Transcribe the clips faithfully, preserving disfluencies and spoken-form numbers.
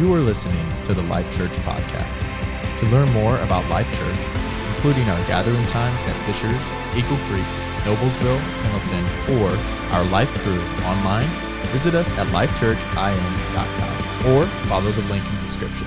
You are listening to the Life Church podcast. To learn more about Life Church, including our gathering times at Fishers, Eagle Creek, Noblesville, Pendleton, or our Life Crew online, visit us at life church i n dot com or follow the link in the description.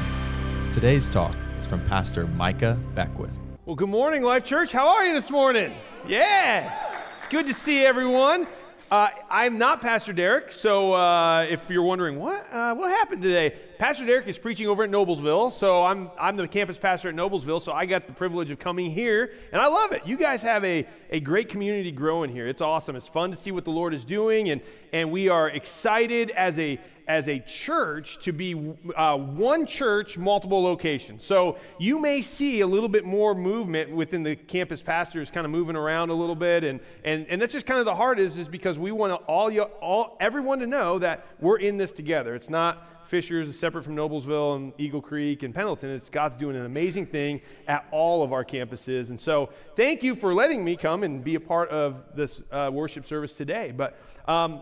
Today's talk is from Pastor Micah Beckwith. Well, good morning, Life Church. How are you this morning? Yeah, it's good to see everyone. Uh, I'm not Pastor Derek, so uh, if you're wondering what uh, what happened today, Pastor Derek is preaching over at Noblesville, so I'm I'm the campus pastor at Noblesville, so I got the privilege of coming here, and I love it. You guys have a, a great community growing here. It's awesome. It's fun to see what the Lord is doing, and and we are excited as a as a church to be uh, one church, multiple locations. So you may see a little bit more movement within the campus pastors kind of moving around a little bit. And and and that's just kind of the heart is, is because we want all you, all everyone to know that we're in this together. It's not Fishers is separate from Noblesville and Eagle Creek and Pendleton. It's God's doing an amazing thing at all of our campuses. And so thank you for letting me come and be a part of this uh, worship service today. But um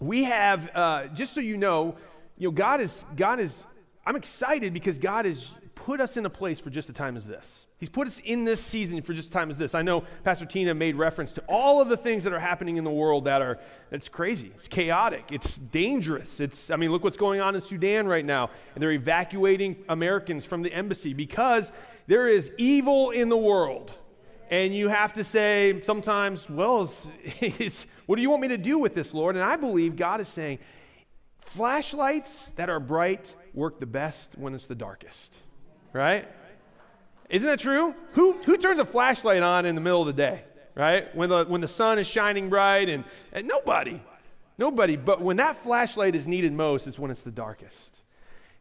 we have, uh, just so you know, you know, God is, God is, I'm excited because God has put us in a place for just a time as this. He's put us in this season for just a time as this. I know Pastor Tina made reference to all of the things that are happening in the world that are, it's crazy, it's chaotic, it's dangerous. It's, I mean, look what's going on in Sudan right now. And they're evacuating Americans from the embassy because there is evil in the world. And you have to say sometimes, well, it's, it's, what do you want me to do with this, Lord? And I believe God is saying, flashlights that are bright work the best when it's the darkest, right? Isn't that true? Who who turns a flashlight on in the middle of the day, right? When the when the sun is shining bright and, and nobody, nobody. But when that flashlight is needed most, it's when it's the darkest.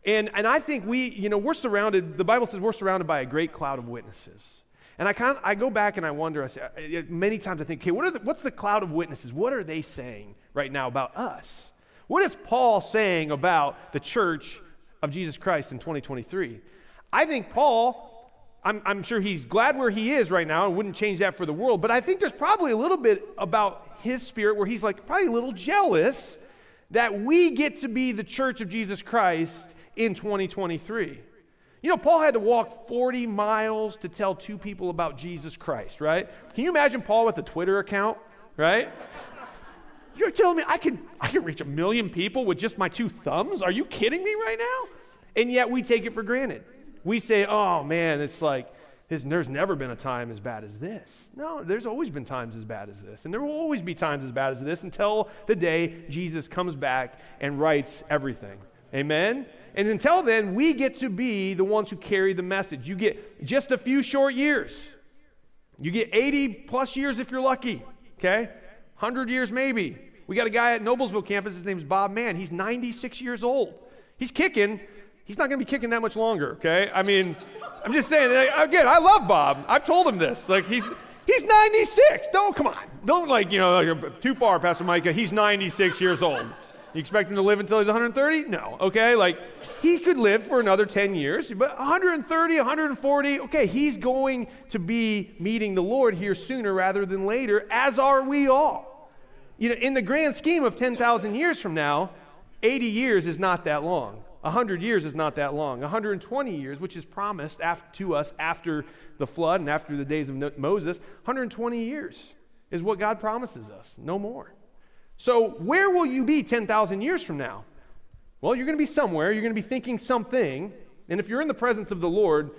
And and I think we, you know, we're surrounded. The Bible says we're surrounded by a great cloud of witnesses. And I kind of, I go back and I wonder, I say, many times I think, okay, what are the, what's the cloud of witnesses? What are they saying right now about us? What is Paul saying about the church of Jesus Christ in twenty twenty-three? I think Paul, I'm, I'm sure he's glad where he is right now and wouldn't change that for the world, but I think there's probably a little bit about his spirit where he's like probably a little jealous that we get to be the church of Jesus Christ in twenty twenty-three. You know, Paul had to walk forty miles to tell two people about Jesus Christ, right? Can you imagine Paul with a Twitter account, right? You're telling me I can I can reach a million people with just my two thumbs? Are you kidding me right now? And yet we take it for granted. We say, oh, man, it's like there's never been a time as bad as this. No, there's always been times as bad as this. And there will always be times as bad as this until the day Jesus comes back and rights everything. Amen? And until then, we get to be the ones who carry the message. You get just a few short years. You get eighty plus years if you're lucky, okay? one hundred years maybe. We got a guy at Noblesville campus, his name's Bob Mann. He's ninety-six years old. He's kicking. He's not going to be kicking that much longer, okay? I mean, I'm just saying, again, I love Bob. I've told him this. Like, he's he's ninety-six. Don't, come on. Don't, like, you know, like, too far, Pastor Micah. He's ninety-six years old. You expect him to live until he's one hundred thirty? No, okay? Like, he could live for another ten years, but one hundred thirty, one hundred forty, okay, he's going to be meeting the Lord here sooner rather than later, as are we all. You know, in the grand scheme of ten thousand years from now, eighty years is not that long. one hundred years is not that long. one hundred twenty years, which is promised after, to us after the flood and after the days of Moses, one hundred twenty years is what God promises us, no more. So where will you be ten thousand years from now? Well, you're going to be somewhere. You're going to be thinking something. And if you're in the presence of the Lord,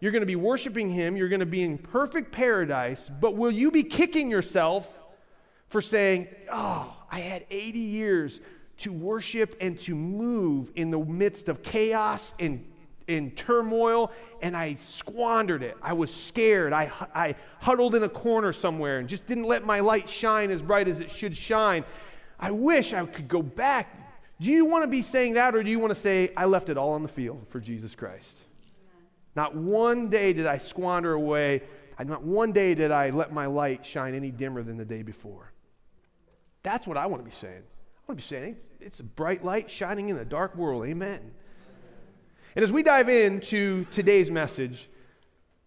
you're going to be worshiping Him. You're going to be in perfect paradise. But will you be kicking yourself for saying, oh, I had eighty years to worship and to move in the midst of chaos and in turmoil, and I squandered it. I was scared. I I huddled in a corner somewhere and just didn't let my light shine as bright as it should shine. I wish I could go back. Do you want to be saying that, or do you want to say, I left it all on the field for Jesus Christ? Amen. Not one day did I squander away. Not one day did I let my light shine any dimmer than the day before. That's what I want to be saying. I want to be saying, it's a bright light shining in a dark world. Amen. And as we dive into today's message,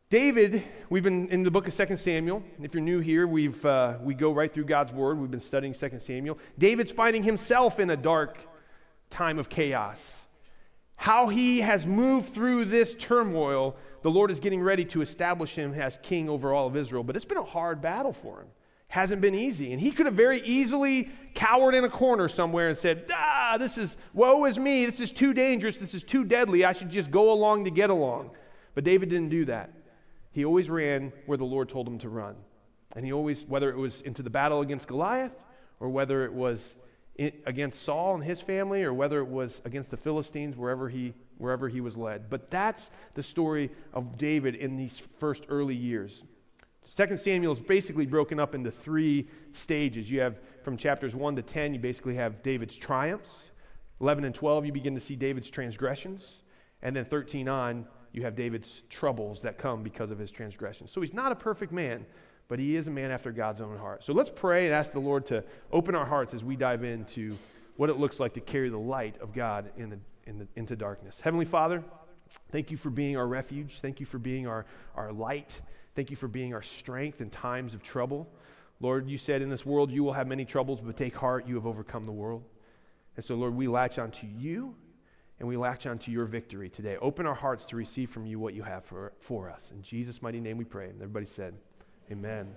David, we've been in the book of Second Samuel. If you're new here, we've uh, we go right through God's word. We've been studying Second Samuel. David's finding himself in a dark time of chaos. how he has moved through this turmoil, the Lord is getting ready to establish him as king over all of Israel. But it's been a hard battle for him. Hasn't been easy. And he could have very easily cowered in a corner somewhere and said, ah, this is, woe is me. This is too dangerous. This is too deadly. I should just go along to get along. But David didn't do that. He always ran where the Lord told him to run. And he always, whether it was into the battle against Goliath, or whether it was against Saul and his family, or whether it was against the Philistines, wherever he wherever he was led. But that's the story of David in these first early years. Second Samuel is basically broken up into three stages. You have from chapters one to ten, you basically have David's triumphs. eleven and twelve, you begin to see David's transgressions. And then thirteen on, you have David's troubles that come because of his transgressions. So he's not a perfect man, but he is a man after God's own heart. So let's pray and ask the Lord to open our hearts as we dive into what it looks like to carry the light of God in the, in the, into darkness. Heavenly Father, thank you for being our refuge. Thank you for being our, our light. Thank you for being our strength in times of trouble. Lord, you said in this world you will have many troubles, but take heart, you have overcome the world. And so, Lord, we latch onto you and we latch onto your victory today. Open our hearts to receive from you what you have for, for us. In Jesus' mighty name we pray. And everybody said, amen.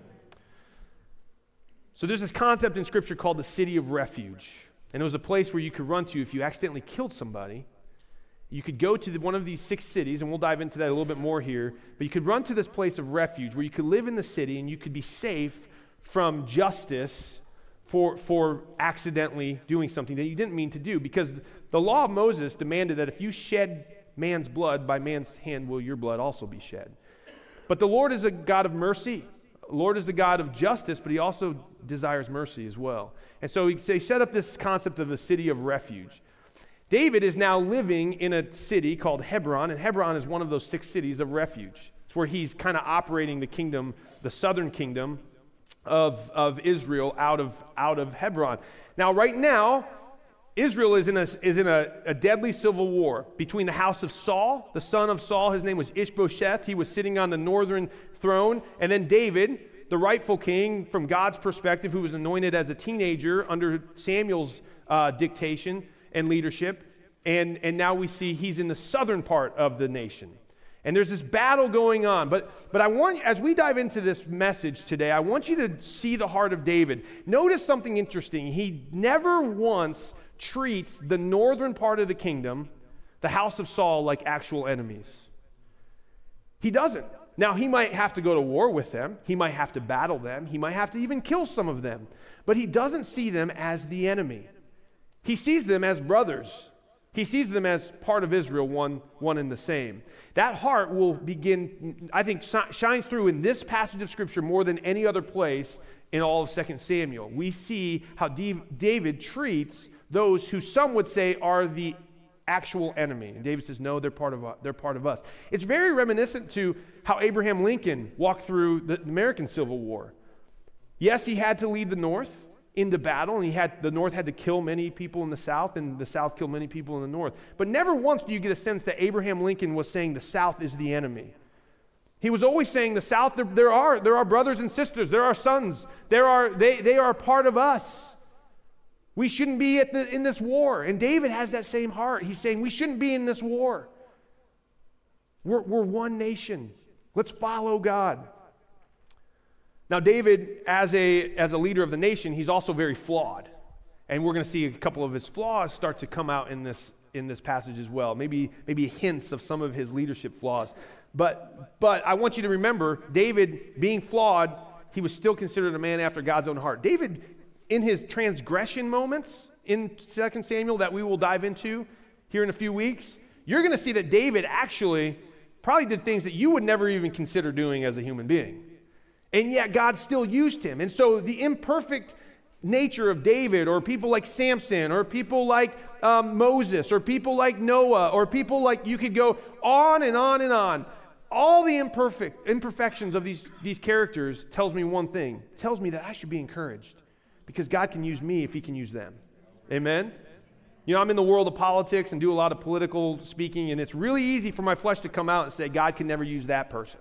So there's this concept in Scripture called the city of refuge. And it was a place where you could run to if you accidentally killed somebody. You could go to the, one of these six cities, and we'll dive into that a little bit more here, but you could run to this place of refuge where you could live in the city and you could be safe from justice for, for accidentally doing something that you didn't mean to do, because the law of Moses demanded that if you shed man's blood, by man's hand will your blood also be shed. But the Lord is a God of mercy. The Lord is a God of justice, but he also desires mercy as well. And so he set up this concept of a city of refuge. David is now living in a city called Hebron, and Hebron is one of those six cities of refuge. It's where he's kind of operating the kingdom, the southern kingdom of, of Israel out of, out of Hebron. Now, right now, Israel is in a is in a, a deadly civil war between the house of Saul, the son of Saul, his name was Ish-bosheth, he was sitting on the northern throne, and then David, the rightful king from God's perspective, who was anointed as a teenager under Samuel's uh, dictation and leadership, and, and now we see he's in the southern part of the nation. And there's this battle going on. But but I want, as we dive into this message today, I want you to see the heart of David. Notice something interesting. He never once treats the northern part of the kingdom, the house of Saul, like actual enemies. He doesn't. Now, he might have to go to war with them. He might have to battle them. He might have to even kill some of them. But he doesn't see them as the enemy. He sees them as brothers. He sees them as part of Israel, one, one and the same. That heart will begin, I think, shines through in this passage of Scripture more than any other place in all of Second Samuel. We see how David treats those who some would say are the actual enemy. And David says, no, they're part of us. They're part of us. It's very reminiscent to how Abraham Lincoln walked through the American Civil War. Yes, he had to lead the North into battle, and he had the North had to kill many people in the South, and the South killed many people in the North. But never once do you get a sense that Abraham Lincoln was saying the South is the enemy. He was always saying the South, there, there are there are brothers and sisters, there are sons, there are they they are part of us. We shouldn't be at the, in this war. And David has that same heart. He's saying we shouldn't be in this war. We're we're one nation. Let's follow God. Now, David, as a as a leader of the nation, he's also very flawed. And we're going to see a couple of his flaws start to come out in this in this passage as well. Maybe maybe hints of some of his leadership flaws. But but I want you to remember, David, being flawed, he was still considered a man after God's own heart. David, in his transgression moments in Second Samuel that we will dive into here in a few weeks, you're going to see that David actually probably did things that you would never even consider doing as a human being. And yet God still used him. And so the imperfect nature of David, or people like Samson, or people like um, Moses, or people like Noah, or people like, you could go on and on and on. All the imperfect imperfections of these, these characters tells me one thing. It tells me that I should be encouraged, because God can use me if he can use them. Amen? You know, I'm in the world of politics and do a lot of political speaking, and it's really easy for my flesh to come out and say, God can never use that person.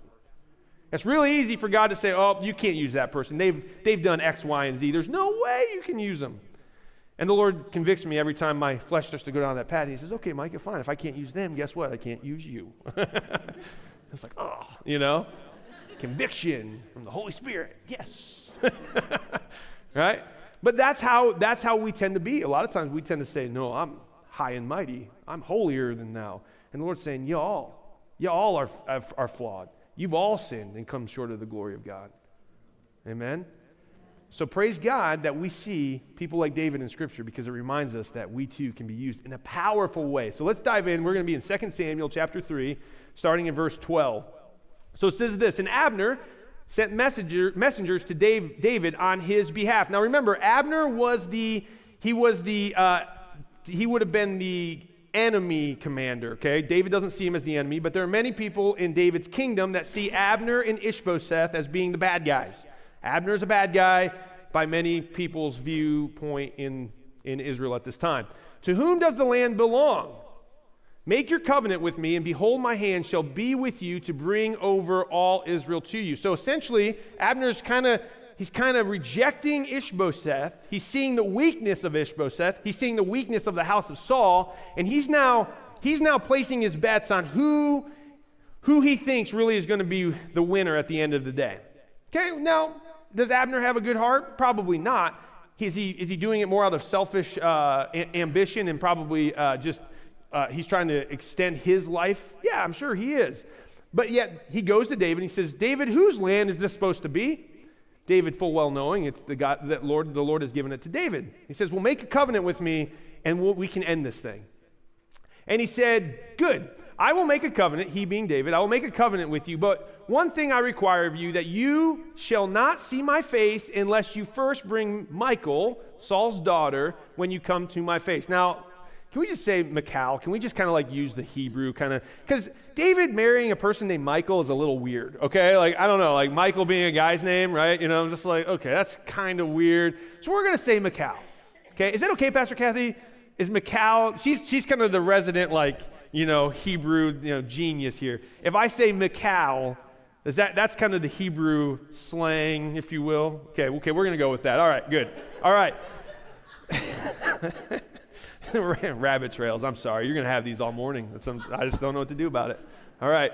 It's really easy for God to say, oh, you can't use that person. They've, they've done X, Y, and Z. There's no way you can use them. And the Lord convicts me every time my flesh starts to go down that path. He says, okay, Micah, fine. If I can't use them, guess what? I can't use you. It's like, oh, you know? Conviction from the Holy Spirit. Yes. Right? But that's how that's how we tend to be. A lot of times we tend to say, no, I'm high and mighty. I'm holier than thou. And the Lord's saying, y'all, y'all are, are, are flawed. You've all sinned and come short of the glory of God. Amen? So praise God that we see people like David in Scripture, because it reminds us that we too can be used in a powerful way. So let's dive in. We're going to be in Second Samuel chapter three, starting in verse twelve. So it says this, and Abner sent messenger, messengers to Dave, David on his behalf. Now remember, Abner was the, he was the, uh, he would have been the enemy commander, okay? David doesn't see him as the enemy, but there are many people in David's kingdom that see Abner and Ish-bosheth as being the bad guys. Abner's a bad guy by many people's viewpoint in, in Israel at this time. To whom does the land belong? Make your covenant with me, and behold, my hand shall be with you to bring over all Israel to you. So essentially, Abner's kind of, he's kind of rejecting Ish-bosheth. He's seeing the weakness of Ish-bosheth. He's seeing the weakness of the house of Saul, and he's now, he's now placing his bets on who, who he thinks really is going to be the winner at the end of the day. Okay, now, does Abner have a good heart? Probably not. Is he is he doing it more out of selfish uh, a- ambition and probably uh, just uh, he's trying to extend his life? Yeah, I'm sure he is. But yet he goes to David and he says, David, whose land is this supposed to be? David, full well knowing it's the God that Lord the Lord has given it to David. He says, well, make a covenant with me and we'll, we can end this thing. And he said, good. I will make a covenant, he being David, I will make a covenant with you, but one thing I require of you, that you shall not see my face unless you first bring Michal, Saul's daughter, when you come to my face. Now, can we just say Michal? Can we just kind of like use the Hebrew kind of, because David marrying a person named Michal is a little weird, okay? Like, I don't know, like Michal being a guy's name, right? You know, I'm just like, okay, that's kind of weird. So we're going to say Michal, okay? Is that okay, Pastor Kathy? Is Michal, she's, she's kind of the resident, like, you know, Hebrew, you know, genius here. If I say Michal, is that, that's kind of the Hebrew slang, if you will. Okay, okay, we're going to go with that. All right, good. All right. Rabbit trails, I'm sorry. You're going to have these all morning. That's, I just don't know what to do about it. All right.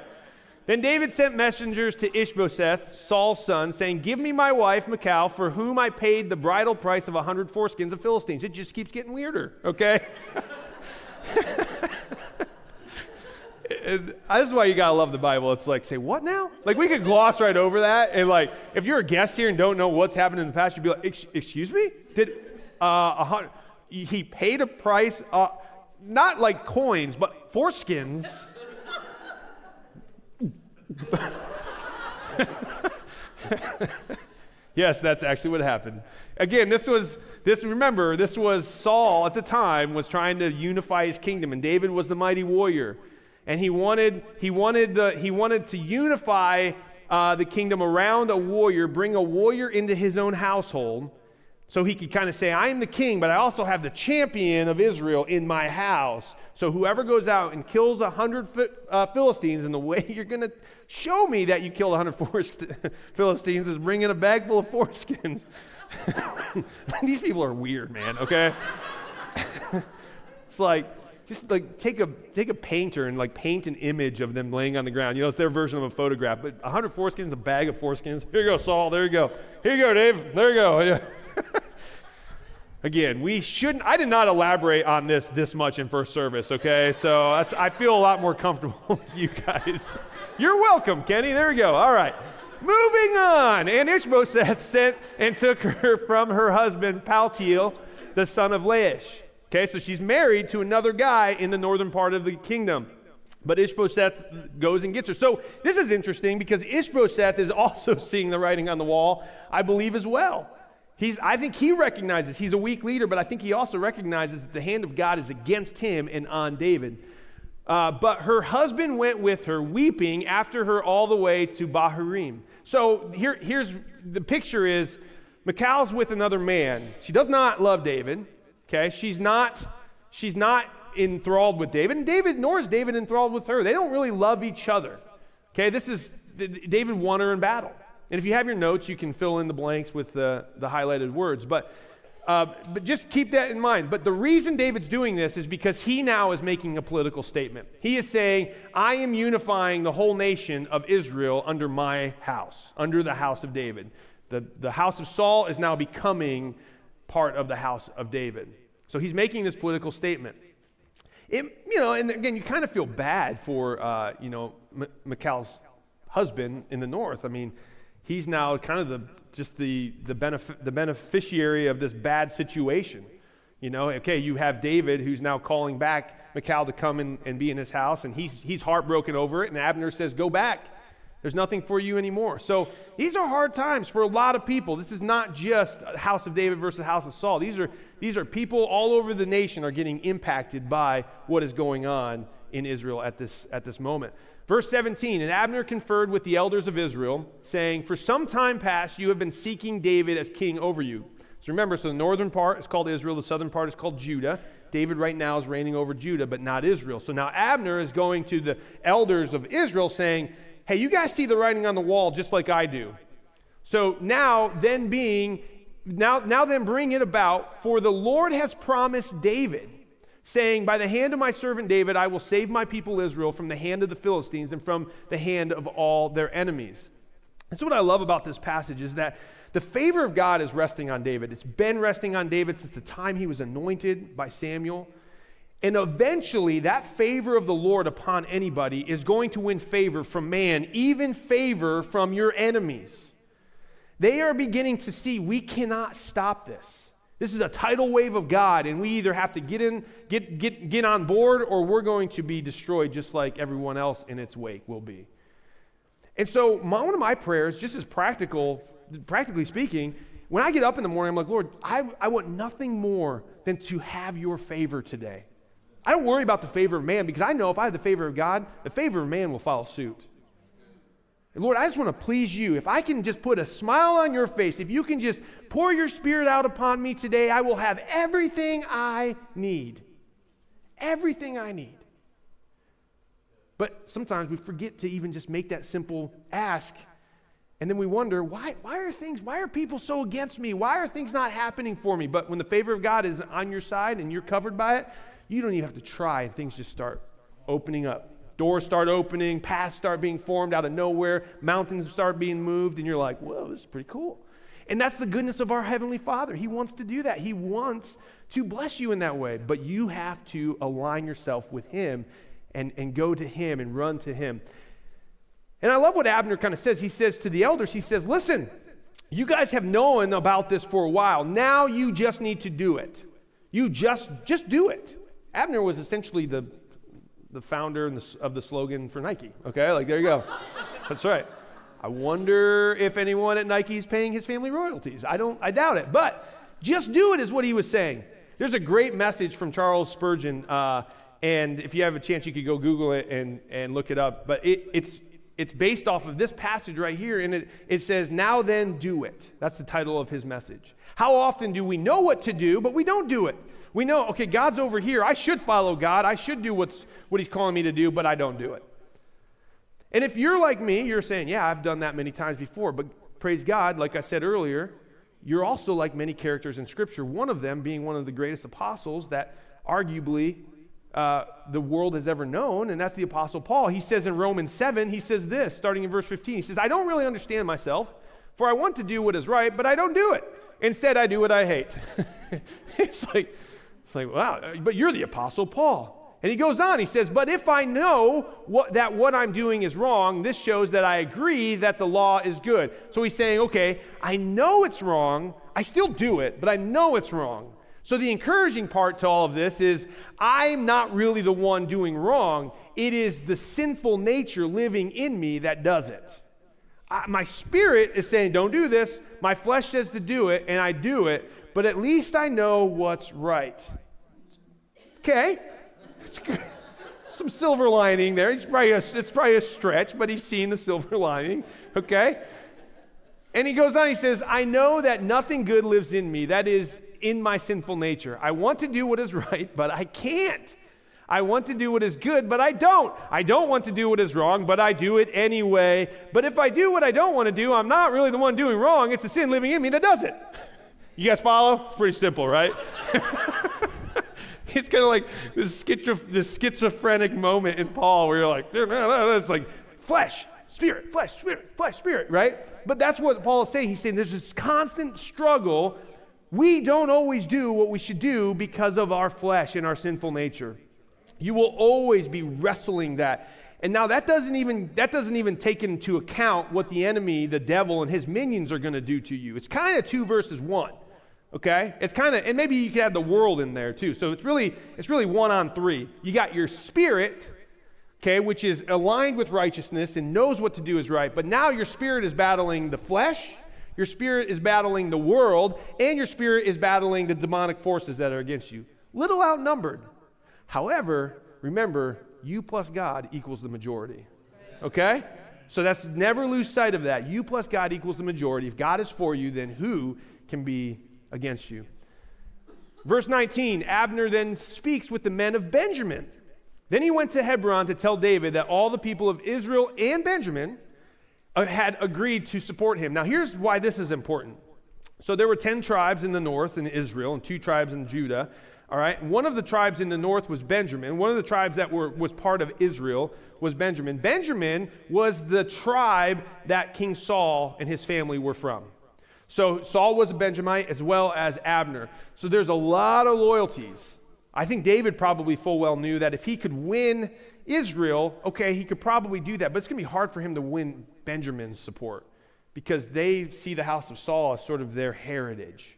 Then David sent messengers to Ish-bosheth, Saul's son, saying, give me my wife, Michal, for whom I paid the bridal price of one hundred foreskins of Philistines. It just keeps getting weirder, okay? This is why you got to love the Bible. It's like, say, what now? Like, we could gloss right over that. And, like, if you're a guest here and don't know what's happened in the past, you'd be like, Ex- excuse me? Did uh, a hundred, he paid a price, uh, not like coins, but foreskins. Yes, that's actually what happened. Again, this was this remember, this was Saul at the time was trying to unify his kingdom, and David was the mighty warrior. And he wanted he wanted the he wanted to unify uh, the kingdom around a warrior, bring a warrior into his own household, so he could kind of say, I am the king, but I also have the champion of Israel in my house. So whoever goes out and kills a hundred uh, Philistines, and the way you're going to show me that you killed a hundred forest- Philistines is bringing a bag full of foreskins. These people are weird, man, okay? It's like, just like take a take a painter and like paint an image of them laying on the ground. You know, it's their version of a photograph, but a hundred foreskins, a bag of foreskins. Here you go, Saul, there you go. Here you go, Dave, there you go. Yeah. Again, we shouldn't, I did not elaborate on this this much in first service, okay? So that's, I feel a lot more comfortable with you guys. You're welcome, Kenny. There we go. All right. Moving on. And Ish-bosheth sent and took her from her husband, Paltiel, the son of Laish. Okay, so she's married to another guy in the northern part of the kingdom. But Ish-bosheth goes and gets her. So this is interesting because Ish-bosheth is also seeing the writing on the wall, I believe, as well. He's, I think he recognizes he's a weak leader, but I think he also recognizes that the hand of God is against him and on David. Uh, but her husband went with her, weeping after her all the way to Bahurim. So here, here's the picture is Michal's with another man. She does not love David. Okay, she's not, she's not enthralled with David, and David nor is David enthralled with her. They don't really love each other. Okay, this is David won her in battle. And if you have your notes, you can fill in the blanks with the, the highlighted words. But Uh, but just keep that in mind. But the reason David's doing this is because he now is making a political statement. He is saying, I am unifying the whole nation of Israel under my house, under the house of David. The, the house of Saul is now becoming part of the house of David. So he's making this political statement. It, you know, and again, you kind of feel bad for, uh, you know, M- Michal's husband in the north. I mean, he's now kind of the just the the benef- the beneficiary of this bad situation. You know, okay, you have David who's now calling back Michal to come in and be in his house, and he's he's heartbroken over it, and Abner says, go back. There's nothing for you anymore. So these are hard times for a lot of people. This is not just the house of David versus the house of Saul. These are these are people all over the nation are getting impacted by what is going on in Israel at this at this moment. Verse seventeen, and Abner conferred with the elders of Israel, saying, for some time past you have been seeking David as king over you. So remember, so the northern part is called Israel, the southern part is called Judah. David right now is reigning over Judah, but not Israel. So now Abner is going to the elders of Israel saying, hey, you guys see the writing on the wall just like I do. So now then being, now, now then bring it about, for the Lord has promised David, saying, by the hand of my servant David, I will save my people Israel from the hand of the Philistines and from the hand of all their enemies. That's what I love about this passage, is that the favor of God is resting on David. It's been resting on David since the time he was anointed by Samuel. And eventually that favor of the Lord upon anybody is going to win favor from man, even favor from your enemies. They are beginning to see we cannot stop this. This is a tidal wave of God, and we either have to get in, get get get on board, or we're going to be destroyed just like everyone else in its wake will be. And so my, one of my prayers, just as practical, practically speaking, when I get up in the morning, I'm like, Lord, I, I want nothing more than to have your favor today. I don't worry about the favor of man, because I know if I have the favor of God, the favor of man will follow suit. Lord, I just want to please you. If I can just put a smile on your face, if you can just pour your spirit out upon me today, I will have everything I need. Everything I need. But sometimes we forget to even just make that simple ask. And then we wonder, why, why are things, why are people so against me? Why are things not happening for me? But when the favor of God is on your side and you're covered by it, you don't even have to try, and things just start opening up. Doors start opening, paths start being formed out of nowhere, mountains start being moved, and you're like, whoa, this is pretty cool. And that's the goodness of our Heavenly Father. He wants to do that. He wants to bless you in that way, but you have to align yourself with Him and, and go to Him and run to Him. And I love what Abner kind of says. He says to the elders, he says, listen, you guys have known about this for a while. Now you just need to do it. You just, just do it. Abner was essentially the... the founder of the slogan for Nike. Okay, like there you go. That's right. I wonder if anyone at Nike is paying his family royalties. I don't, I doubt it, but just do it is what he was saying. There's a great message from Charles Spurgeon, uh, and if you have a chance, you could go Google it and, and look it up, but it, it's it's based off of this passage right here, and it, it says, now then do it. That's the title of his message. How often do we know what to do, but we don't do it? We know, okay, God's over here. I should follow God. I should do what's what he's calling me to do, but I don't do it. And if you're like me, you're saying, yeah, I've done that many times before, but praise God, like I said earlier, you're also like many characters in Scripture, one of them being one of the greatest apostles that arguably uh, the world has ever known, and that's the Apostle Paul. He says in Romans seven, he says this, starting in verse fifteen, he says, I don't really understand myself, for I want to do what is right, but I don't do it. Instead, I do what I hate. It's like... It's like, wow, but you're the Apostle Paul. And he goes on, he says, but if I know what, that what I'm doing is wrong, this shows that I agree that the law is good. So he's saying, okay, I know it's wrong. I still do it, but I know it's wrong. So the encouraging part to all of this is I'm not really the one doing wrong. It is the sinful nature living in me that does it. I, my spirit is saying, don't do this. My flesh says to do it, and I do it. But at least I know what's right. Okay. Some silver lining there. It's probably, a, it's probably a stretch, but he's seen the silver lining. Okay. And he goes on, he says, I know that nothing good lives in me. That is in my sinful nature. I want to do what is right, but I can't. I want to do what is good, but I don't. I don't want to do what is wrong, but I do it anyway. But if I do what I don't want to do, I'm not really the one doing wrong. It's the sin living in me that does it. You guys follow? It's pretty simple, right? It's kind of like this, schizo- this schizophrenic moment in Paul where you're like, no, no, no. It's like flesh, spirit, flesh, spirit, flesh, spirit, right? But that's what Paul is saying. He's saying there's this constant struggle. We don't always do what we should do because of our flesh and our sinful nature. You will always be wrestling that. And now that doesn't even that doesn't even take into account what the enemy, the devil, and his minions are going to do to you. It's kind of two versus one, okay? It's kind of, and maybe you could add the world in there too. So it's really it's really one on three. You got your spirit, okay, which is aligned with righteousness and knows what to do is right. But now your spirit is battling the flesh, your spirit is battling the world, and your spirit is battling the demonic forces that are against you. Little outnumbered. However, remember, you plus God equals the majority, okay? So that's, never lose sight of that. You plus God equals the majority. If God is for you, then who can be against you? Verse nineteen, Abner then speaks with the men of Benjamin. Then he went to Hebron to tell David that all the people of Israel and Benjamin had agreed to support him. Now here's why this is important. So there were ten tribes in the north in Israel and two tribes in Judah. All right, one of the tribes in the north was Benjamin. One of the tribes that were was part of Israel was Benjamin. Benjamin was the tribe that King Saul and his family were from. So Saul was a Benjamite as well as Abner. So there's a lot of loyalties. I think David probably full well knew that if he could win Israel, okay, he could probably do that. But it's going to be hard for him to win Benjamin's support because they see the house of Saul as sort of their heritage.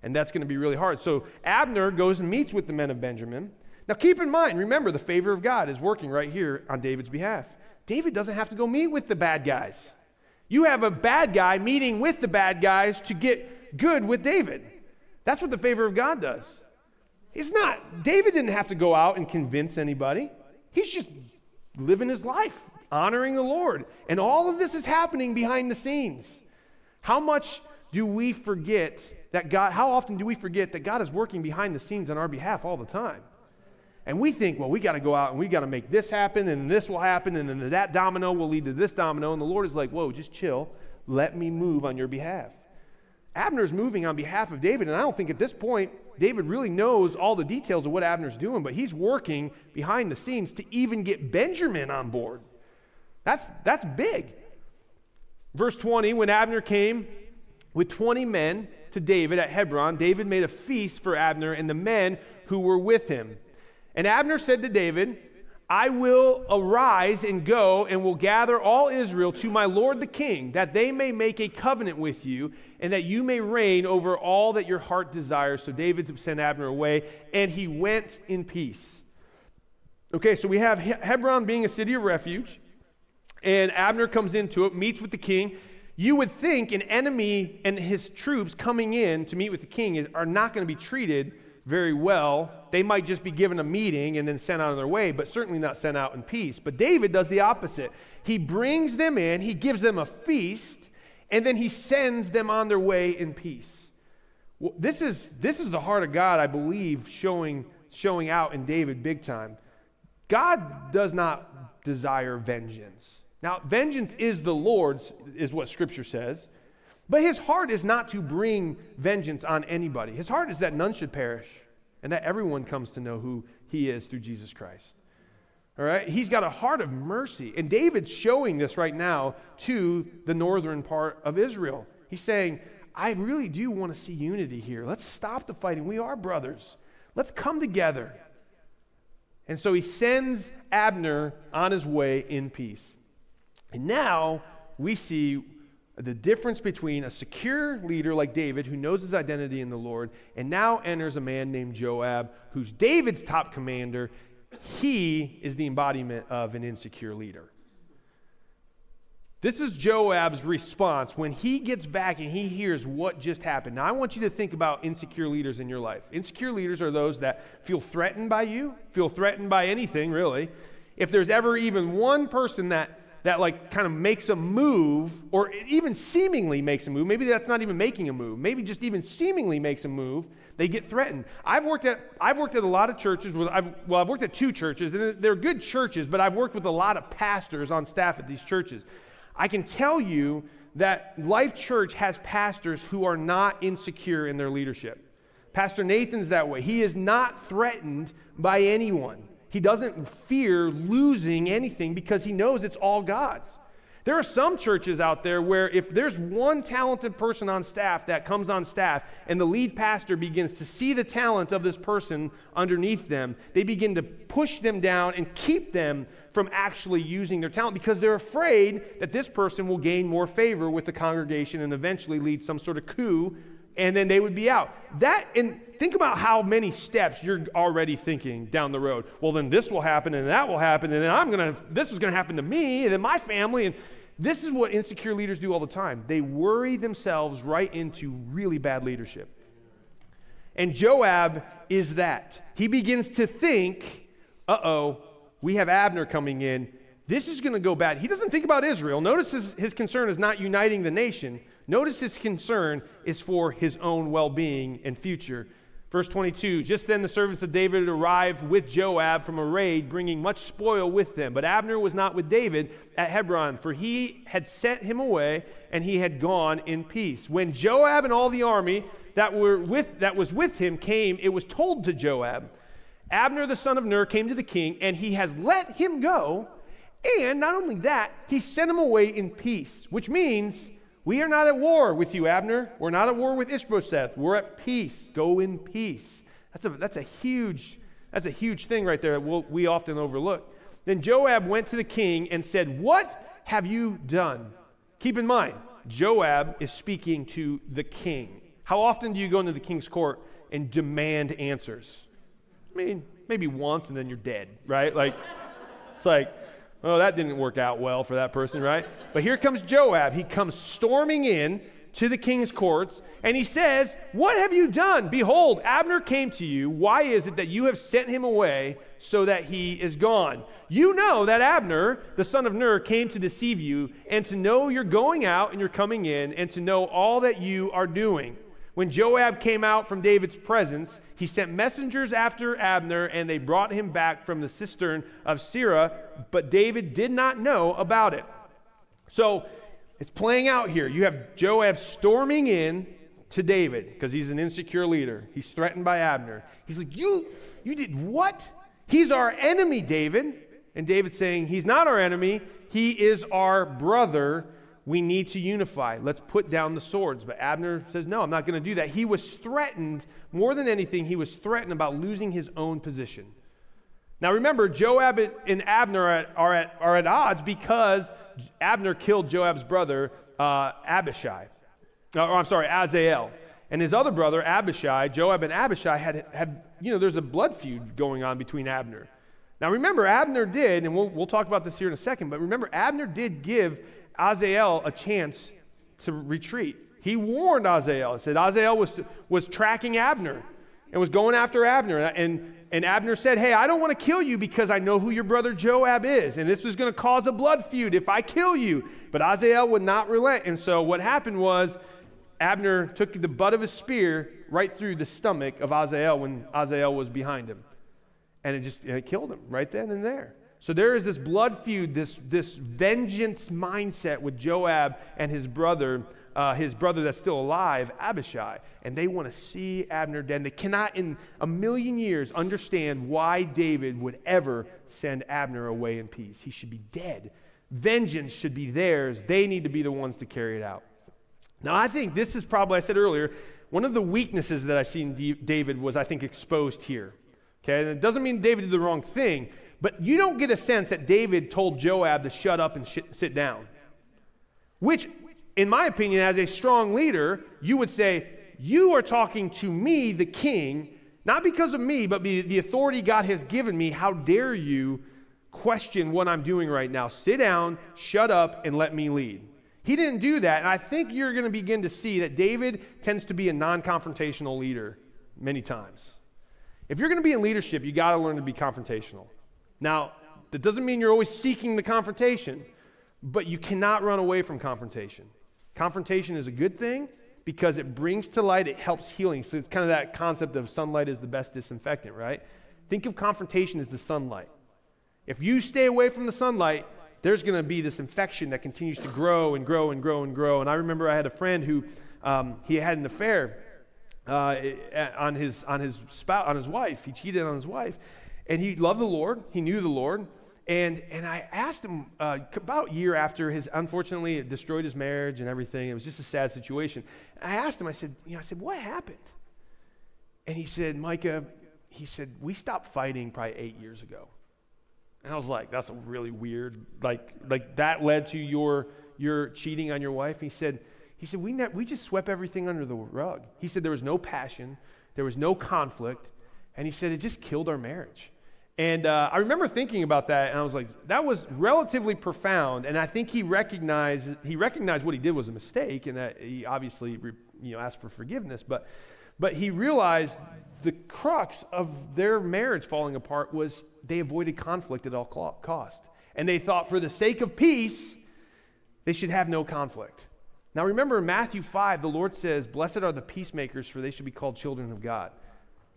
And that's going to be really hard. So Abner goes and meets with the men of Benjamin. Now keep in mind, remember, the favor of God is working right here on David's behalf. David doesn't have to go meet with the bad guys. You have a bad guy meeting with the bad guys to get good with David. That's what the favor of God does. It's not, David didn't have to go out and convince anybody. He's just living his life, honoring the Lord. And all of this is happening behind the scenes. How much do we forget that God, how often do we forget that God is working behind the scenes on our behalf all the time? And we think, well, we got to go out and we got to make this happen and this will happen and then that domino will lead to this domino. And the Lord is like, whoa, just chill. Let me move on your behalf. Abner's moving on behalf of David. And I don't think at this point, David really knows all the details of what Abner's doing, but he's working behind the scenes to even get Benjamin on board. That's, that's big. Verse twenty, when Abner came with twenty men, to David at Hebron, David made a feast for Abner and the men who were with him. And Abner said to David, I will arise and go and will gather all Israel to my lord the king, that they may make a covenant with you and that you may reign over all that your heart desires. So David sent Abner away and he went in peace. Okay, so we have Hebron being a city of refuge and Abner comes into it, meets with the king. You would think an enemy and his troops coming in to meet with the king is, are not going to be treated very well. They might just be given a meeting and then sent out on their way, but certainly not sent out in peace. But David does the opposite. He brings them in, he gives them a feast, and then he sends them on their way in peace. Well, this is this is the heart of God, I believe, showing showing out in David big time. God does not desire vengeance. Now, vengeance is the Lord's, is what Scripture says. But his heart is not to bring vengeance on anybody. His heart is that none should perish and that everyone comes to know who he is through Jesus Christ. All right? He's got a heart of mercy. And David's showing this right now to the northern part of Israel. He's saying, I really do want to see unity here. Let's stop the fighting. We are brothers. Let's come together. And so he sends Abner on his way in peace. And now we see the difference between a secure leader like David who knows his identity in the Lord and now enters a man named Joab who's David's top commander. He is the embodiment of an insecure leader. This is Joab's response when he gets back and he hears what just happened. Now I want you to think about insecure leaders in your life. Insecure leaders are those that feel threatened by you, feel threatened by anything really. If there's ever even one person that that like kind of makes a move or even seemingly makes a move. Maybe that's not even making a move. Maybe just even seemingly makes a move, they get threatened. I've worked at I've worked at a lot of churches. Where I've, well, I've worked at two churches, and they're good churches, but I've worked with a lot of pastors on staff at these churches. I can tell you that Life Church has pastors who are not insecure in their leadership. Pastor Nathan's that way. He is not threatened by anyone. He doesn't fear losing anything because he knows it's all God's. There are some churches out there where if there's one talented person on staff that comes on staff and the lead pastor begins to see the talent of this person underneath them, they begin to push them down and keep them from actually using their talent because they're afraid that this person will gain more favor with the congregation and eventually lead some sort of coup, and then they would be out. That, and think about how many steps you're already thinking down the road. Well, then this will happen and that will happen, and then I'm gonna, this is gonna happen to me and then my family. And this is what insecure leaders do all the time. They worry themselves right into really bad leadership. And Joab is that. He begins to think, uh-oh, we have Abner coming in. This is going to go bad. He doesn't think about Israel. Notice his, his concern is not uniting the nation. Notice his concern is for his own well-being and future. Verse twenty-two, just then the servants of David arrived with Joab from a raid, bringing much spoil with them. But Abner was not with David at Hebron, for he had sent him away, and he had gone in peace. When Joab and all the army that were with that was with him came, it was told to Joab, Abner the son of Ner came to the king, and he has let him go. And not only that, he sent him away in peace, which means, we are not at war with you, Abner. We're not at war with Ish-bosheth. We're at peace. Go in peace. That's a, that's a huge that's a huge thing right there that we'll, we often overlook. Then Joab went to the king and said, what have you done? Keep in mind, Joab is speaking to the king. How often do you go into the king's court and demand answers? I mean, maybe once and then you're dead, right? Like, it's like, oh, that didn't work out well for that person, right? But here comes Joab. He comes storming in to the king's courts, and he says, what have you done? Behold, Abner came to you. Why is it that you have sent him away so that he is gone? You know that Abner, the son of Ner, came to deceive you, and to know you're going out and you're coming in, and to know all that you are doing. When Joab came out from David's presence, he sent messengers after Abner, and they brought him back from the cistern of Sirah, but David did not know about it. So it's playing out here. You have Joab storming in to David because he's an insecure leader. He's threatened by Abner. He's like, you, you did what? He's our enemy, David. And David's saying, he's not our enemy. He is our brother. We need to unify. Let's put down the swords. But Abner says, no, I'm not going to do that. He was threatened. More than anything, he was threatened about losing his own position. Now remember, Joab and Abner are at, are at, are at odds because Abner killed Joab's brother, uh, Abishai. Or I'm sorry, Asahel. And his other brother, Abishai, Joab and Abishai had, had you know, there's a blood feud going on between Abner. Now remember, Abner did, and we'll, we'll talk about this here in a second, but remember, Abner did give Asahel a chance to retreat. He warned Asahel. He said Asahel was was tracking Abner and was going after Abner. And, and Abner said, hey, I don't want to kill you because I know who your brother Joab is. And this was going to cause a blood feud if I kill you. But Asahel would not relent. And so what happened was Abner took the butt of his spear right through the stomach of Asahel when Asahel was behind him. And it just and it killed him right then and there. So there is this blood feud, this this vengeance mindset with Joab and his brother, uh, his brother that's still alive, Abishai. And they want to see Abner dead. They cannot in a million years understand why David would ever send Abner away in peace. He should be dead. Vengeance should be theirs. They need to be the ones to carry it out. Now I think this is probably, I said earlier, one of the weaknesses that I see in David was I think exposed here. Okay, and it doesn't mean David did the wrong thing. But you don't get a sense that David told Joab to shut up and sh- sit down. Which, in my opinion, as a strong leader, you would say, you are talking to me, the king, not because of me, but be- the authority God has given me. How dare you question what I'm doing right now? Sit down, shut up, and let me lead. He didn't do that, and I think you're going to begin to see that David tends to be a non-confrontational leader many times. If you're going to be in leadership, you got to learn to be confrontational. Now, that doesn't mean you're always seeking the confrontation, but you cannot run away from confrontation. Confrontation is a good thing because it brings to light, it helps healing. So it's kind of that concept of sunlight is the best disinfectant, right? Think of confrontation as the sunlight. If you stay away from the sunlight, there's going to be this infection that continues to grow and grow and grow and grow. And I remember I had a friend who um, he had an affair uh, on his on his spouse on his wife. He cheated on his wife, and he loved the Lord. He knew the Lord. And and I asked him uh, about a year after his, unfortunately, it destroyed his marriage and everything. It was just a sad situation. I asked him, I said, you know, I said, what happened? And he said, Micah, he said, we stopped fighting probably eight years ago. And I was like, that's a really weird, like, like that led to your your cheating on your wife. He said, he said, we ne- we just swept everything under the rug. He said there was no passion, there was no conflict, and he said it just killed our marriage. And uh, I remember thinking about that, and I was like, that was relatively profound. And I think he recognized he recognized what he did was a mistake, and that he obviously re, you know asked for forgiveness. But but he realized the crux of their marriage falling apart was they avoided conflict at all cost, and they thought for the sake of peace, they should have no conflict. Now remember, in Matthew five, the Lord says, "Blessed are the peacemakers, for they should be called children of God."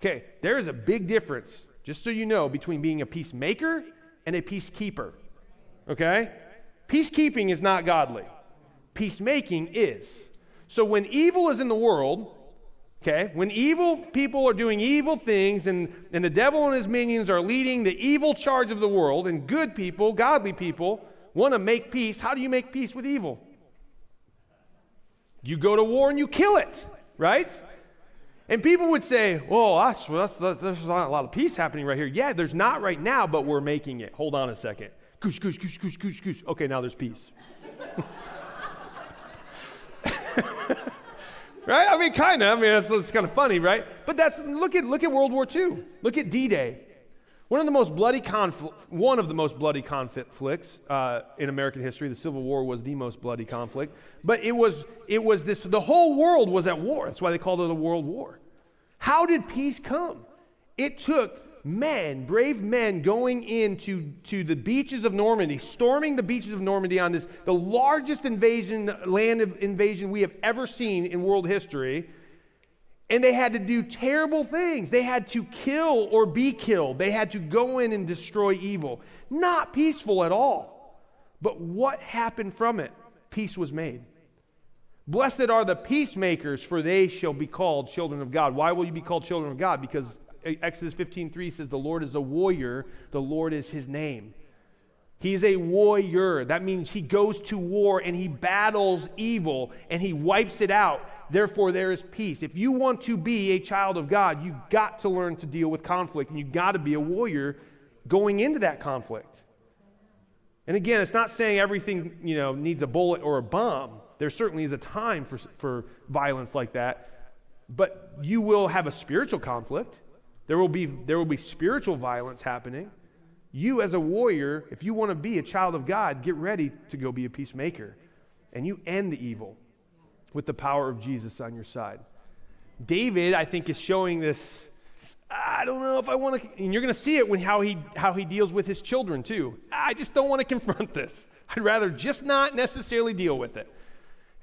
Okay, there is a big difference, just so you know, between being a peacemaker and a peacekeeper, okay? Peacekeeping is not godly. Peacemaking is. So when evil is in the world, okay, when evil people are doing evil things and, and the devil and his minions are leading the evil charge of the world, and good people, godly people, want to make peace, how do you make peace with evil? You go to war and you kill it, right? And people would say, well, that's, that's, that's, there's not a lot of peace happening right here. Yeah, there's not right now, but we're making it. Hold on a second. Goosh, goosh, goosh, goosh, goosh, goosh. Okay, now there's peace. Right? I mean, kind of. I mean, it's, it's kind of funny, right? But that's look at look at World War Two. Look at D-Day. One of the most bloody confl- one of the most bloody conflicts uh, in American history. The Civil War was the most bloody conflict. But it was it was this. The whole world was at war. That's why they called it a world war. How did peace come? It took men, brave men, going into to the beaches of Normandy, storming the beaches of Normandy on this, the largest invasion, land of invasion we have ever seen in world history. And they had to do terrible things. They had to kill or be killed. They had to go in and destroy evil. Not peaceful at all. But what happened from it? Peace was made. Blessed are the peacemakers, for they shall be called children of God. Why will you be called children of God? Because Exodus fifteen three says, the Lord is a warrior. The Lord is his name. He is a warrior. That means he goes to war and he battles evil and he wipes it out. Therefore, there is peace. If you want to be a child of God, you've got to learn to deal with conflict, and you've got to be a warrior going into that conflict. And again, it's not saying everything, you know, needs a bullet or a bomb. There certainly is a time for, for violence like that, but you will have a spiritual conflict. There will be there will be spiritual violence happening. You as a warrior, if you want to be a child of God, get ready to go be a peacemaker, and you end the evil with the power of Jesus on your side. David, I think, is showing this. I don't know if I want to, and you're going to see it when how he how he deals with his children too. I just don't want to confront this. I'd rather just not necessarily deal with it.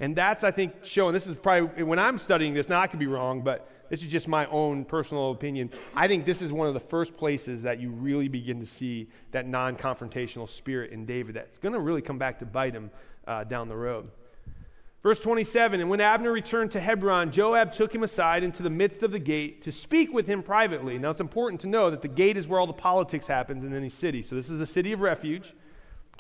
And that's, I think, showing, this is probably, when I'm studying this, now I could be wrong, but this is just my own personal opinion. I think this is one of the first places that you really begin to see that non-confrontational spirit in David that's going to really come back to bite him uh, down the road. Verse twenty-seven, and when Abner returned to Hebron, Joab took him aside into the midst of the gate to speak with him privately. Now it's important to know that the gate is where all the politics happens in any city. So this is the city of refuge.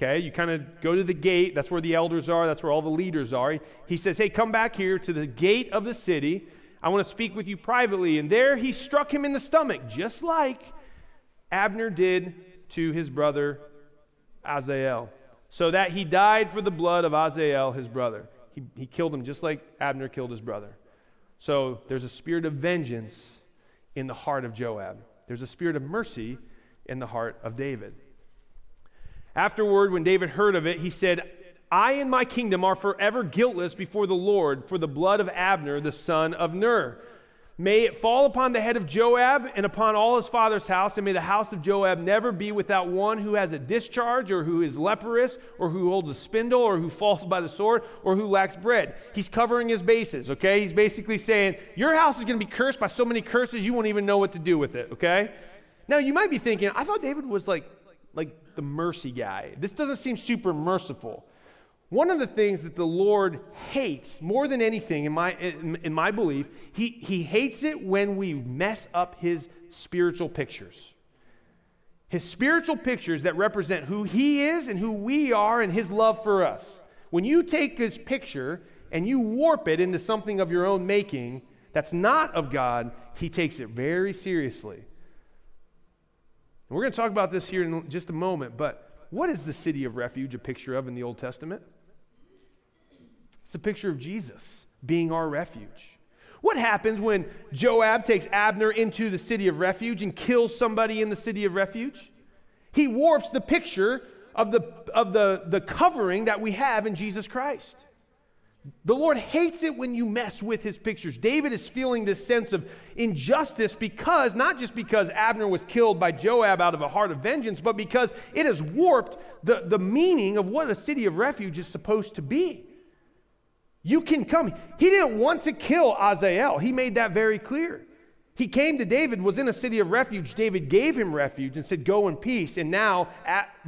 Okay, you kind of go to the gate. That's where the elders are. That's where all the leaders are. He, he says, hey, come back here to the gate of the city. I want to speak with you privately. And there he struck him in the stomach, just like Abner did to his brother Asahel, so that he died for the blood of Asahel, his brother. He, he killed him just like Abner killed his brother. So there's a spirit of vengeance in the heart of Joab. There's a spirit of mercy in the heart of David. Afterward, when David heard of it, he said, I and my kingdom are forever guiltless before the Lord for the blood of Abner, the son of Ner. May it fall upon the head of Joab and upon all his father's house, and may the house of Joab never be without one who has a discharge, or who is leprous, or who holds a spindle, or who falls by the sword, or who lacks bread. He's covering his bases, okay? He's basically saying, your house is going to be cursed by so many curses, you won't even know what to do with it, okay? Now, you might be thinking, I thought David was like, like, the mercy guy. This doesn't seem super merciful. One of the things that the Lord hates more than anything, in my in, in my belief, he, he hates it when we mess up his spiritual pictures. His spiritual pictures that represent who he is and who we are and his love for us. When you take his picture and you warp it into something of your own making that's not of God, he takes it very seriously. And we're going to talk about this here in just a moment, but what is the city of refuge a picture of in the Old Testament? It's a picture of Jesus being our refuge. What happens when Joab takes Abner into the city of refuge and kills somebody in the city of refuge? He warps the picture of the of the, the covering that we have in Jesus Christ. The Lord hates it when you mess with his pictures. David is feeling this sense of injustice because, not just because Abner was killed by Joab out of a heart of vengeance, but because it has warped the, the meaning of what a city of refuge is supposed to be. You can come. He didn't want to kill Asahel. He made that very clear. He came to David, was in a city of refuge. David gave him refuge and said, go in peace. And now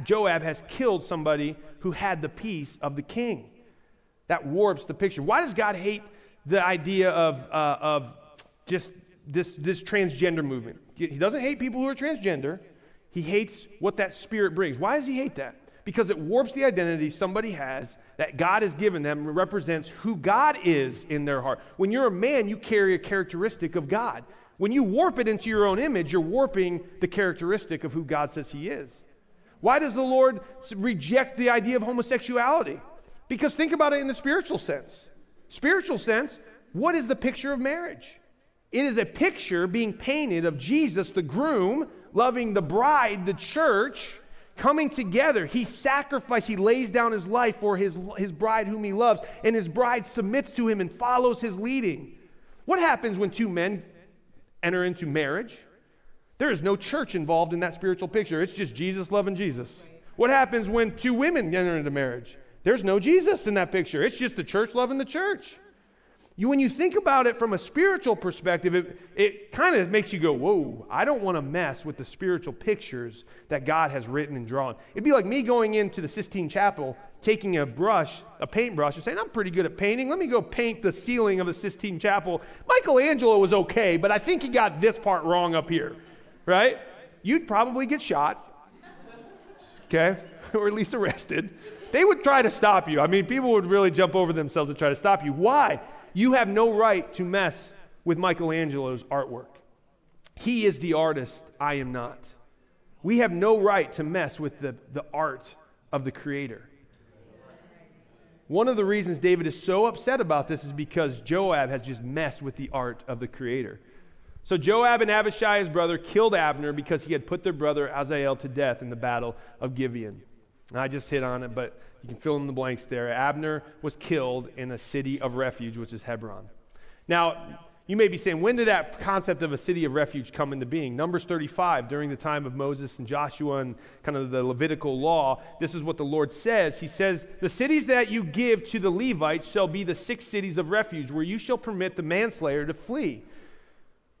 Joab has killed somebody who had the peace of the king. That warps the picture. Why does God hate the idea of, uh, of just this, this transgender movement? He doesn't hate people who are transgender. He hates what that spirit brings. Why does he hate that? Because it warps the identity somebody has that God has given them, represents who God is in their heart. When you're a man, you carry a characteristic of God. When you warp it into your own image, you're warping the characteristic of who God says he is. Why does the Lord reject the idea of homosexuality? Because think about it in the spiritual sense. Spiritual sense, what is the picture of marriage? It is a picture being painted of Jesus, the groom, loving the bride, the church, coming together. He sacrificed, he lays down his life for his, his bride whom he loves, and his bride submits to him and follows his leading. What happens when two men enter into marriage? There is no church involved in that spiritual picture. It's just Jesus loving Jesus. What happens when two women enter into marriage? There's no Jesus in that picture. It's just the church loving the church. You, when you think about it from a spiritual perspective, it, it kind of makes you go, whoa, I don't want to mess with the spiritual pictures that God has written and drawn. It'd be like me going into the Sistine Chapel, taking a brush, a paintbrush, and saying, I'm pretty good at painting. Let me go paint the ceiling of the Sistine Chapel. Michelangelo was okay, but I think he got this part wrong up here, right? You'd probably get shot, okay, or at least arrested. They would try to stop you. I mean, people would really jump over themselves to try to stop you. Why? You have no right to mess with Michelangelo's artwork. He is the artist, I am not. We have no right to mess with the, the art of the Creator. One of the reasons David is so upset about this is because Joab has just messed with the art of the Creator. So Joab and Abishai, his brother, killed Abner because he had put their brother Asahel to death in the battle of Gibeon. I just hit on it, but you can fill in the blanks there. Abner was killed in the city of refuge, which is Hebron. Now, you may be saying, when did that concept of a city of refuge come into being? Numbers thirty-five, during the time of Moses and Joshua and kind of the Levitical law, this is what the Lord says. He says, the cities that you give to the Levites shall be the six cities of refuge, where you shall permit the manslayer to flee.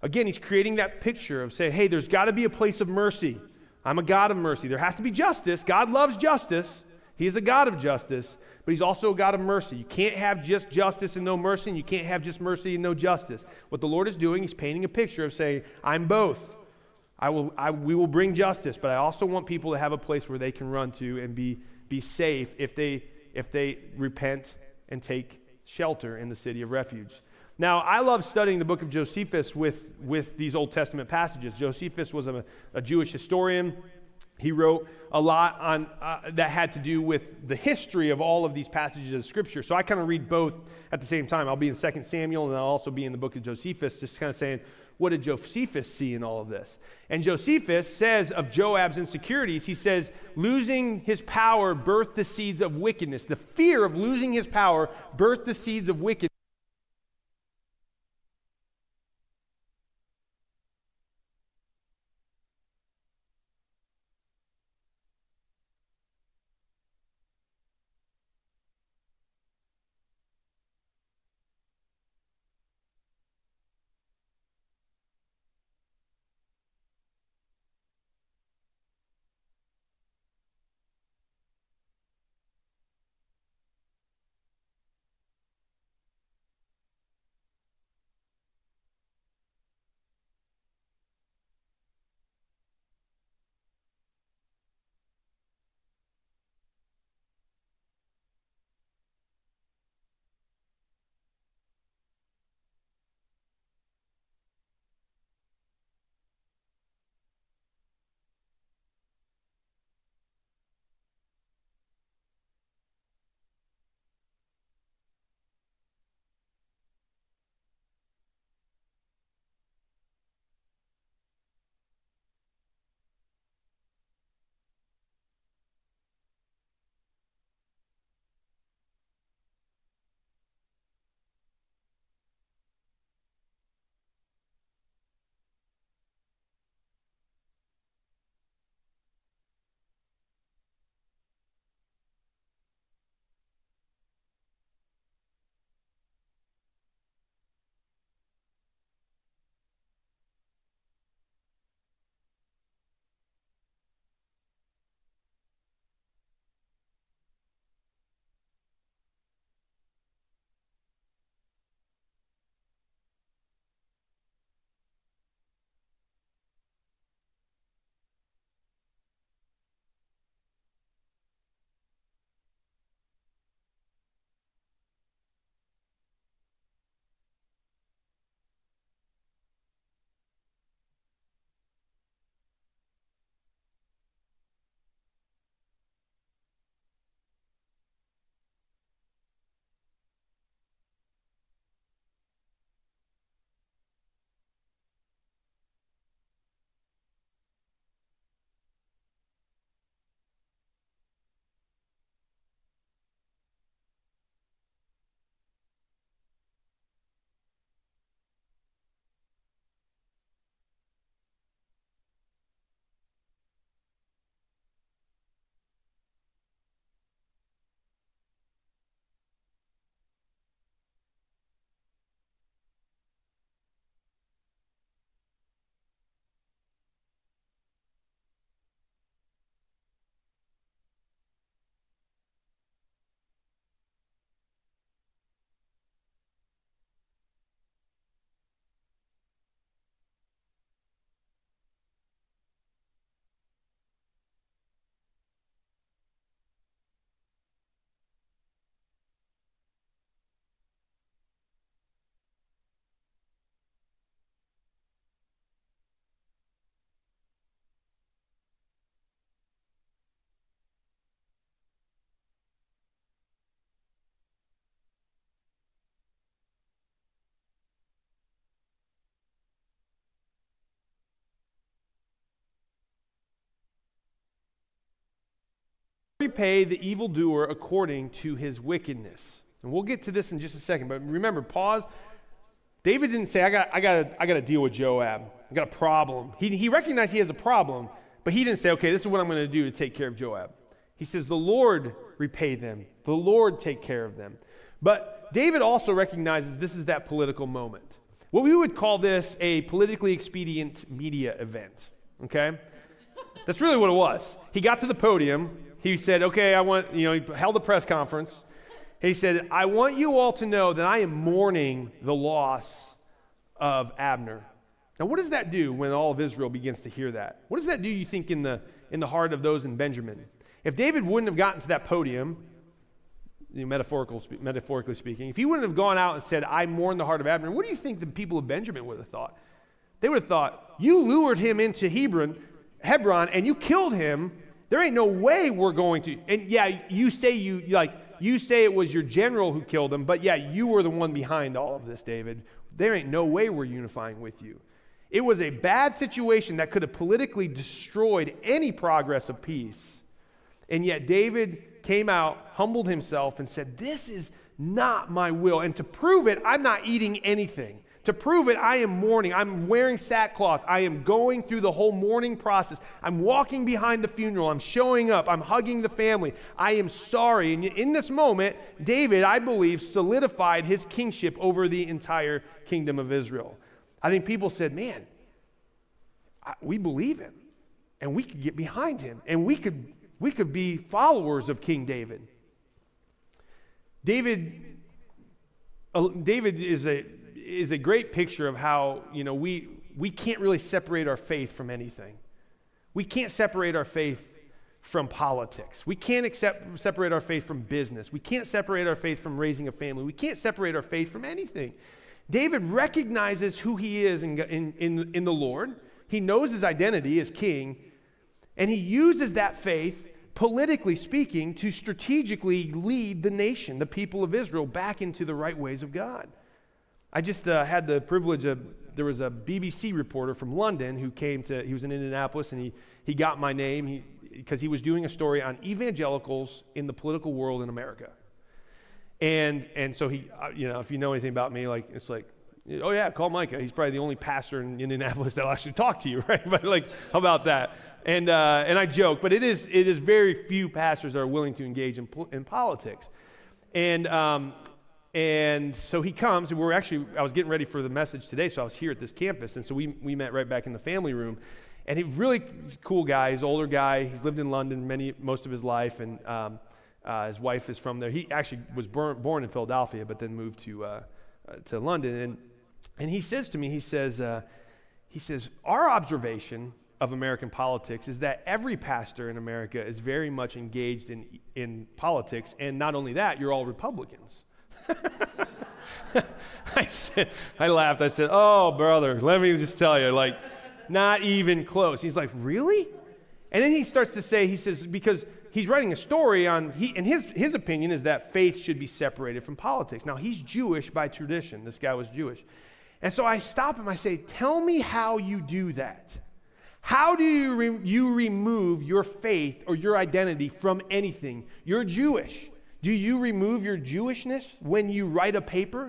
Again, he's creating that picture of saying, hey, there's got to be a place of mercy. I'm a God of mercy. There has to be justice. God loves justice. He is a God of justice, but he's also a God of mercy. You can't have just justice and no mercy, and you can't have just mercy and no justice. What the Lord is doing, he's painting a picture of saying, I'm both. I will. I, we will bring justice, but I also want people to have a place where they can run to and be, be safe if they, if they repent and take shelter in the city of refuge. Now, I love studying the book of Josephus with, with these Old Testament passages. Josephus was a, a Jewish historian. He wrote a lot on uh, that had to do with the history of all of these passages of Scripture. So I kind of read both at the same time. I'll be in Second Samuel, and I'll also be in the book of Josephus, just kind of saying, what did Josephus see in all of this? And Josephus says of Joab's insecurities, he says, losing his power birthed the seeds of wickedness. The fear of losing his power birthed the seeds of wickedness. repay the evildoer according to his wickedness. And we'll get to this in just a second, but remember, pause. David didn't say, I got I got I got to deal with Joab. I got a problem. He he recognized he has a problem, but he didn't say, okay, this is what I'm going to do to take care of Joab. He says, the Lord repay them. The Lord take care of them. But David also recognizes this is that political moment. What we would call this a politically expedient media event, okay? That's really what it was. He got to the podium. He said, okay, I want, you know, he held a press conference. He said, I want you all to know that I am mourning the loss of Abner. Now, what does that do when all of Israel begins to hear that? What does that do, you think, in the in the heart of those in Benjamin? If David wouldn't have gotten to that podium, you know, metaphorical, metaphorically speaking, if he wouldn't have gone out and said, I mourn the heart of Abner, what do you think the people of Benjamin would have thought? They would have thought, you lured him into Hebron, Hebron and you killed him. There ain't no way we're going to. And yeah, you say you like you say it was your general who killed him, but yeah, you were the one behind all of this, David. There ain't no way we're unifying with you. It was a bad situation that could have politically destroyed any progress of peace. And yet David came out, humbled himself, and said, this is not my will. And to prove it, I'm not eating anything. To prove it, I am mourning. I'm wearing sackcloth. I am going through the whole mourning process. I'm walking behind the funeral. I'm showing up. I'm hugging the family. I am sorry. And in this moment, David, I believe, solidified his kingship over the entire kingdom of Israel. I think people said, man, I, we believe him, and we could get behind him, and we could we could be followers of King David. David, uh, David is a... is a great picture of how, you know, we we can't really separate our faith from anything. We can't separate our faith from politics. We can't accept, separate our faith from business. We can't separate our faith from raising a family. We can't separate our faith from anything. David recognizes who he is in in, in, in the Lord. He knows his identity as king, and he uses that faith, politically speaking, to strategically lead the nation, the people of Israel, back into the right ways of God. I just uh, had the privilege of, there was a B B C reporter from London who came to, he was in Indianapolis, and he he got my name because he, he was doing a story on evangelicals in the political world in America. And and so he, you know, if you know anything about me, like, it's like, oh yeah, call Micah. He's probably the only pastor in Indianapolis that'll actually talk to you, right? But like, how about that? And uh, and I joke, but it is it is very few pastors that are willing to engage in, in politics. And, um, And so he comes, and we're actually, I was getting ready for the message today, so I was here at this campus, and so we we met right back in the family room. And he's a really cool guy. He's an older guy. He's lived in London many most of his life, and um, uh, his wife is from there. He actually was born, born in Philadelphia, but then moved to uh, uh, to London. And and he says to me, he says, uh, he says, our observation of American politics is that every pastor in America is very much engaged in in politics, and not only that, you're all Republicans. I said, I laughed. I said, oh, brother, let me just tell you, like, not even close. He's like, really? And then he starts to say, he says, because he's writing a story on, he, and his, his opinion is that faith should be separated from politics. Now, he's Jewish by tradition. This guy was Jewish. And so I stop him. I say, tell me how you do that. How do you, re- you remove your faith or your identity from anything? You're Jewish. Do you remove your Jewishness when you write a paper?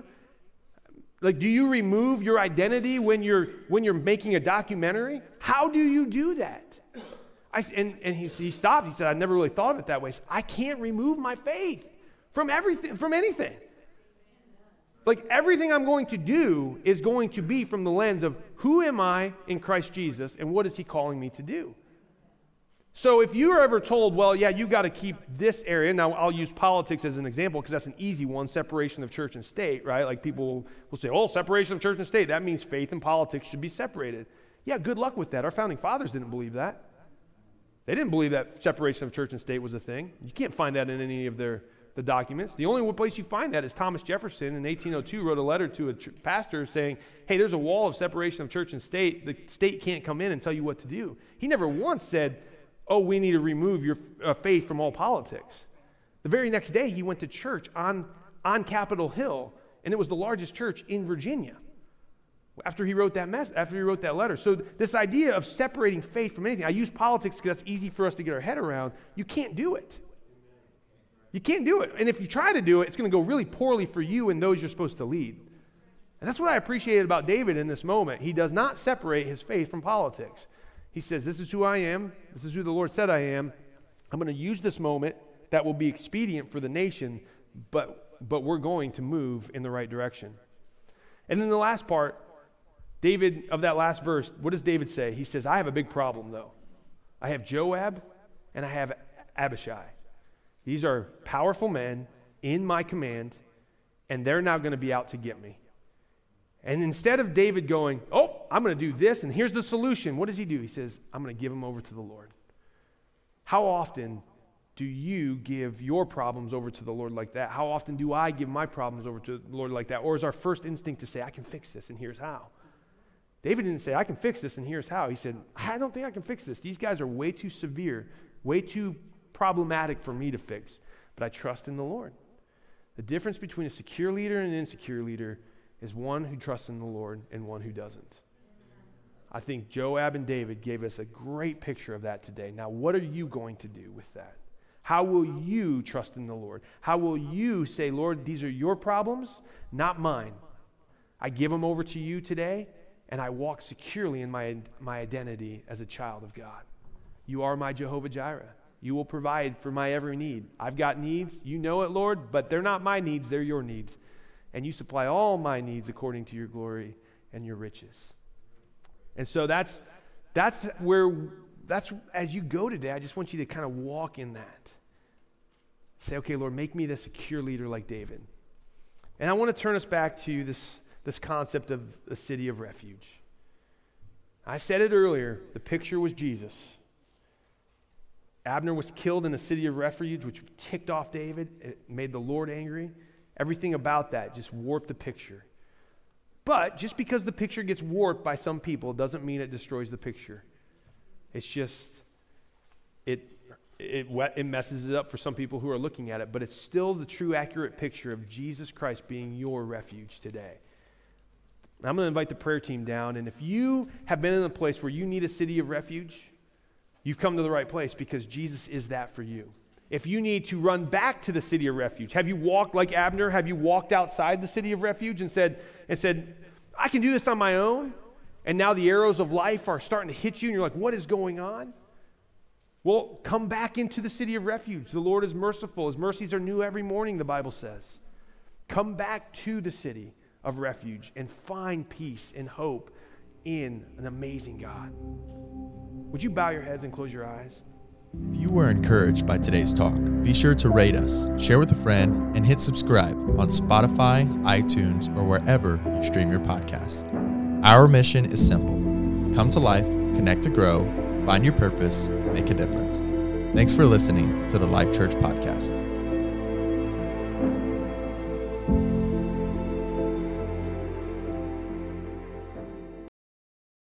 Like, do you remove your identity when you're when you're making a documentary? How do you do that? I, and and he, he stopped. He said, I never really thought of it that way. I can't remove my faith from everything, from anything. Like, everything I'm going to do is going to be from the lens of who am I in Christ Jesus and what is he calling me to do? So if you're ever told, well, yeah, you got to keep this area. Now, I'll use politics as an example because that's an easy one, separation of church and state, right? Like, people will say, oh, separation of church and state, that means faith and politics should be separated. Yeah, good luck with that. Our founding fathers didn't believe that. They didn't believe that separation of church and state was a thing. You can't find that in any of their the documents. The only place you find that is Thomas Jefferson in eighteen oh two wrote a letter to a ch- pastor saying, hey, there's a wall of separation of church and state. The state can't come in and tell you what to do. He never once said, oh, we need to remove your uh, faith from all politics. The very next day, he went to church on, on Capitol Hill, and it was the largest church in Virginia after he wrote that mess, after he wrote that letter. So this idea of separating faith from anything, I use politics because that's easy for us to get our head around. You can't do it. You can't do it. And if you try to do it, it's going to go really poorly for you and those you're supposed to lead. And that's what I appreciated about David in this moment. He does not separate his faith from politics. He says, this is who I am. This is who the Lord said I am. I'm going to use this moment that will be expedient for the nation, but but we're going to move in the right direction. And then the last part, David, of that last verse, what does David say? He says, I have a big problem, though. I have Joab and I have Abishai. These are powerful men in my command, and they're now going to be out to get me. And instead of David going, oh, I'm going to do this, and here's the solution, what does he do? He says, I'm going to give them over to the Lord. How often do you give your problems over to the Lord like that? How often do I give my problems over to the Lord like that? Or is our first instinct to say, I can fix this, and here's how? David didn't say, I can fix this, and here's how. He said, I don't think I can fix this. These guys are way too severe, way too problematic for me to fix, but I trust in the Lord. The difference between a secure leader and an insecure leader is one who trusts in the Lord and one who doesn't. I think Joab and David gave us a great picture of that today. Now, what are you going to do with that? How will you trust in the Lord? How will you say, Lord, these are your problems, not mine. I give them over to you today, and I walk securely in my, my identity as a child of God. You are my Jehovah Jireh. You will provide for my every need. I've got needs. You know it, Lord, but they're not my needs. They're your needs. And you supply all my needs according to your glory and your riches. And so that's that's where, that's as you go today, I just want you to kind of walk in that. Say, okay, Lord, make me the secure leader like David. And I want to turn us back to this, this concept of the city of refuge. I said it earlier, the picture was Jesus. Abner was killed in a city of refuge, which ticked off David. It made the Lord angry. Everything about that just warped the picture. But just because the picture gets warped by some people doesn't mean it destroys the picture. It's just, it, it, it messes it up for some people who are looking at it, but it's still the true, accurate picture of Jesus Christ being your refuge today. And I'm going to invite the prayer team down, and if you have been in a place where you need a city of refuge, you've come to the right place because Jesus is that for you. If you need to run back to the city of refuge, have you walked like Abner? Have you walked outside the city of refuge and said, and said, I can do this on my own? And now the arrows of life are starting to hit you, and you're like, what is going on? Well, come back into the city of refuge. The Lord is merciful. His mercies are new every morning, the Bible says. Come back to the city of refuge and find peace and hope in an amazing God. Would you bow your heads and close your eyes? If you were encouraged by today's talk, be sure to rate us, share with a friend, and hit subscribe on Spotify, iTunes, or wherever you stream your podcasts. Our mission is simple. Come to life, connect to grow, find your purpose, make a difference. Thanks for listening to the Life Church Podcast.